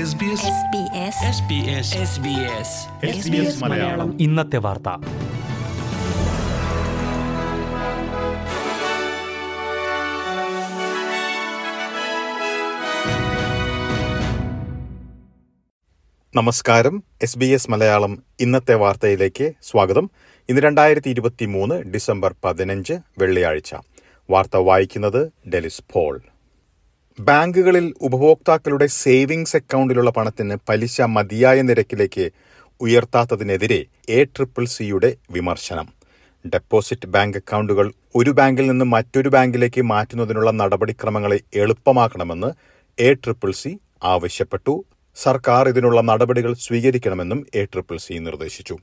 SBS Malayalam ഇന്നത്തെ വാർത്ത. നമസ്കാരം. SBS മലയാളം ഇന്നത്തെ വാർത്തയിലേക്ക് സ്വാഗതം. ഇന്ന് 2023 ഡിസംബർ 15 വെള്ളിയാഴ്ച. വാർത്ത വായിക്കുന്നത് ഡെലിസ് പോൾ. ബാങ്കുകളിൽ ഉപഭോക്താക്കളുടെ സേവിങ്സ് അക്കൗണ്ടിലുള്ള പണത്തിന് പലിശ മതിയായ നിരക്കിലേക്ക് ഉയർത്താത്തതിനെതിരെ ACCCയുടെ വിമർശനം. ഡെപ്പോസിറ്റ് ബാങ്ക് അക്കൗണ്ടുകൾ ഒരു ബാങ്കിൽ നിന്ന് മറ്റൊരു ബാങ്കിലേക്ക് മാറ്റുന്നതിനുള്ള നടപടിക്രമങ്ങളെ എളുപ്പമാക്കണമെന്ന് ACCC ആവശ്യപ്പെട്ടു. സർക്കാർ ഇതിനുള്ള നടപടികൾ സ്വീകരിക്കണമെന്നും ACCC നിർദ്ദേശിച്ചു.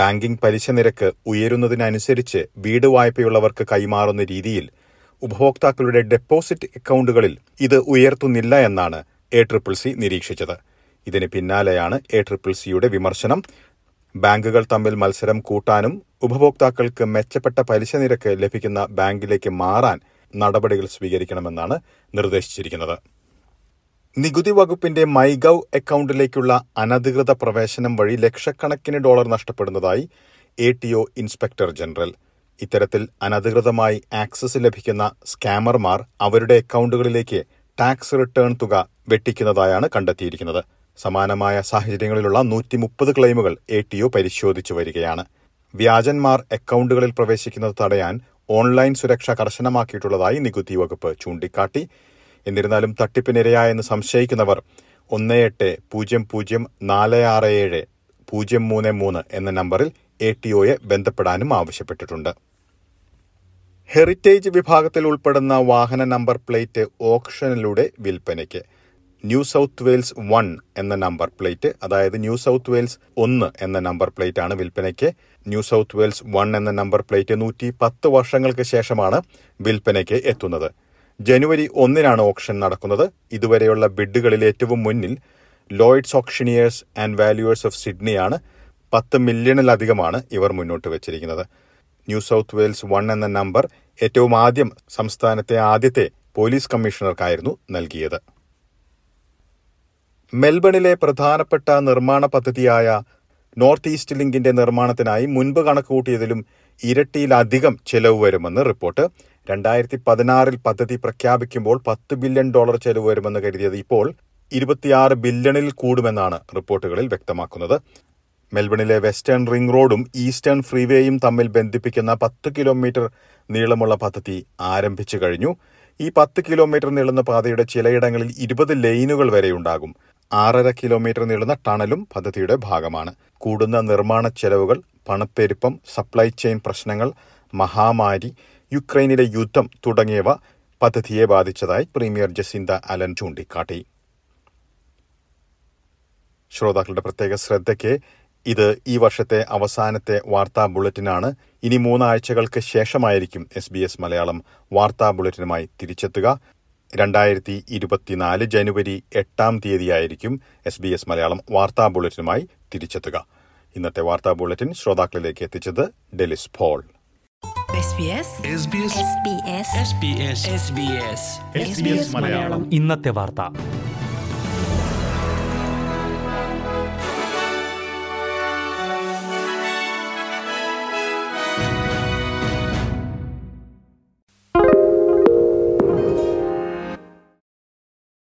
ബാങ്കിംഗ് പലിശ നിരക്ക് ഉയരുന്നതിനനുസരിച്ച് വീട് വായ്പയുള്ളവർക്ക് കൈമാറുന്ന രീതിയിൽ ഉപഭോക്താക്കളുടെ ഡെപ്പോസിറ്റ് അക്കൗണ്ടുകളിൽ ഇത് ഉയർത്തുന്നില്ല എന്നാണ് ACCC നിരീക്ഷിച്ചത്. ഇതിന് പിന്നാലെയാണ് ACCCയുടെ വിമർശനം. ബാങ്കുകൾ തമ്മിൽ മത്സരം കൂട്ടാനും ഉപഭോക്താക്കൾക്ക് മെച്ചപ്പെട്ട പലിശ നിരക്ക് ലഭിക്കുന്ന ബാങ്കിലേക്ക് മാറാൻ നടപടികൾ സ്വീകരിക്കണമെന്നാണ് നിർദ്ദേശിച്ചിരിക്കുന്നത്. നികുതി വകുപ്പിന്റെ മൈഗവ് അക്കൗണ്ടിലേക്കുള്ള അനധികൃത പ്രവേശനം വഴി ലക്ഷക്കണക്കിന് ഡോളർ നഷ്ടപ്പെടുന്നതായി ATO ഇൻസ്പെക്ടർ ജനറൽ. ഇത്തരത്തിൽ അനധികൃതമായി ആക്സസ് ലഭിക്കുന്ന സ്കാമർമാർ അവരുടെ അക്കൗണ്ടുകളിലേക്ക് ടാക്സ് റിട്ടേൺ തുക വെട്ടിക്കുന്നതായാണ് കണ്ടെത്തിയിരിക്കുന്നത്. സമാനമായ സാഹചര്യങ്ങളിലുള്ള 130 ക്ലെയിമുകൾ ATO പരിശോധിച്ചു വരികയാണ്. വ്യാജന്മാർ അക്കൗണ്ടുകളിൽ പ്രവേശിക്കുന്നത് തടയാൻ ഓൺലൈൻ സുരക്ഷ കർശനമാക്കിയിട്ടുള്ളതായി നികുതി വകുപ്പ് ചൂണ്ടിക്കാട്ടി. എന്നിരുന്നാലും തട്ടിപ്പിനിരയായെന്ന് സംശയിക്കുന്നവർ 1800 467 033 എന്ന നമ്പറിൽ ATOയെ ബന്ധപ്പെടാനും ആവശ്യപ്പെട്ടിട്ടുണ്ട്. ഹെറിറ്റേജ് വിഭാഗത്തിൽ ഉൾപ്പെടുന്ന വാഹന നമ്പർ പ്ലേറ്റ് ഓപ്ഷനിലൂടെ വിൽപ്പനയ്ക്ക്. ന്യൂ സൗത്ത് വെയിൽസ് 1 എന്ന നമ്പർ പ്ലേറ്റ് വിൽപ്പനയ്ക്ക്. ന്യൂ സൗത്ത് വെയിൽസ് 1 എന്ന നമ്പർ പ്ലേറ്റ് 110 വർഷങ്ങൾക്ക് ശേഷമാണ് വിൽപ്പനയ്ക്ക് എത്തുന്നത്. ജനുവരി 1 ഓപ്ഷൻ നടക്കുന്നത്. ഇതുവരെയുള്ള ബിഡുകളിൽ ഏറ്റവും മുന്നിൽ Lloyds auctioneers and valuers of സിഡ്നിയാണ്. 10 മില്യണിലധികമാണ് ഇവർ മുന്നോട്ട് വച്ചിരിക്കുന്നത്. ന്യൂ സൗത്ത് വെയിൽസ് 1 എന്ന നമ്പർ ഏറ്റവും ആദ്യം സംസ്ഥാനത്തെ ആദ്യത്തെ പോലീസ് കമ്മീഷണർക്കായിരുന്നു നൽകിയത്. മെൽബണിലെ പ്രധാനപ്പെട്ട നിർമ്മാണ പദ്ധതിയായ നോർത്ത് ഈസ്റ്റ് ലിങ്കിന്റെ നിർമ്മാണത്തിനായി മുൻപ് കണക്കുകൂട്ടിയതിലും ഇരട്ടിയിലധികം ചെലവ് വരുമെന്ന് റിപ്പോർട്ട്. 2016 പദ്ധതി പ്രഖ്യാപിക്കുമ്പോൾ $10 ബില്യൺ ചെലവ് വരുമെന്ന് കരുതിയത് ഇപ്പോൾ 26 ബില്യണിൽ കൂടുമെന്നാണ് റിപ്പോർട്ടുകളിൽ വ്യക്തമാക്കുന്നത്. മെൽബണിലെ വെസ്റ്റേൺ റിംഗ് റോഡും ഈസ്റ്റേൺ ഫ്രീവേയും തമ്മിൽ ബന്ധിപ്പിക്കുന്ന 10 കിലോമീറ്റർ നീളമുള്ള പദ്ധതി ആരംഭിച്ചു കഴിഞ്ഞു. ഈ 10 കിലോമീറ്റർ നീളുന്ന പാതയുടെ ചിലയിടങ്ങളിൽ 20 ലൈനുകൾ വരെയുണ്ടാകും. 6.5 കിലോമീറ്റർ നീളുന്ന ടണലും പദ്ധതിയുടെ ഭാഗമാണ്. കൂടുന്ന നിർമ്മാണ ചെലവുകൾ, പണപ്പെരുപ്പം, സപ്ലൈ ചെയിൻ പ്രശ്നങ്ങൾ, മഹാമാരി, യുക്രൈനിലെ യുദ്ധം തുടങ്ങിയവ പദ്ധതിയെ ബാധിച്ചതായി പ്രീമിയർ ജസിന്ത അലൻ ചൂണ്ടിക്കാട്ടി. ശ്രോതാക്കളുടെ പ്രത്യേക ശ്രദ്ധയ്ക്ക് ഇത് ഈ വർഷത്തെ അവസാനത്തെ വാർത്താ ബുള്ളറ്റിനാണ്. ഇനി 3 ആഴ്ചകൾക്ക് ശേഷമായിരിക്കും SBS മലയാളം വാർത്താ ബുള്ളറ്റിനുമായി തിരിച്ചെത്തുക. 2024 ജനുവരി 8 SBS മലയാളം വാർത്താ ബുള്ളറ്റിനുമായി തിരിച്ചെത്തുക. ഇന്നത്തെ വാർത്താ ബുള്ളറ്റിൻ ശ്രോതാക്കളിലേക്ക് എത്തിച്ചത് ഡെലിസ് പോൾ. ഇന്നത്തെ വാർത്ത.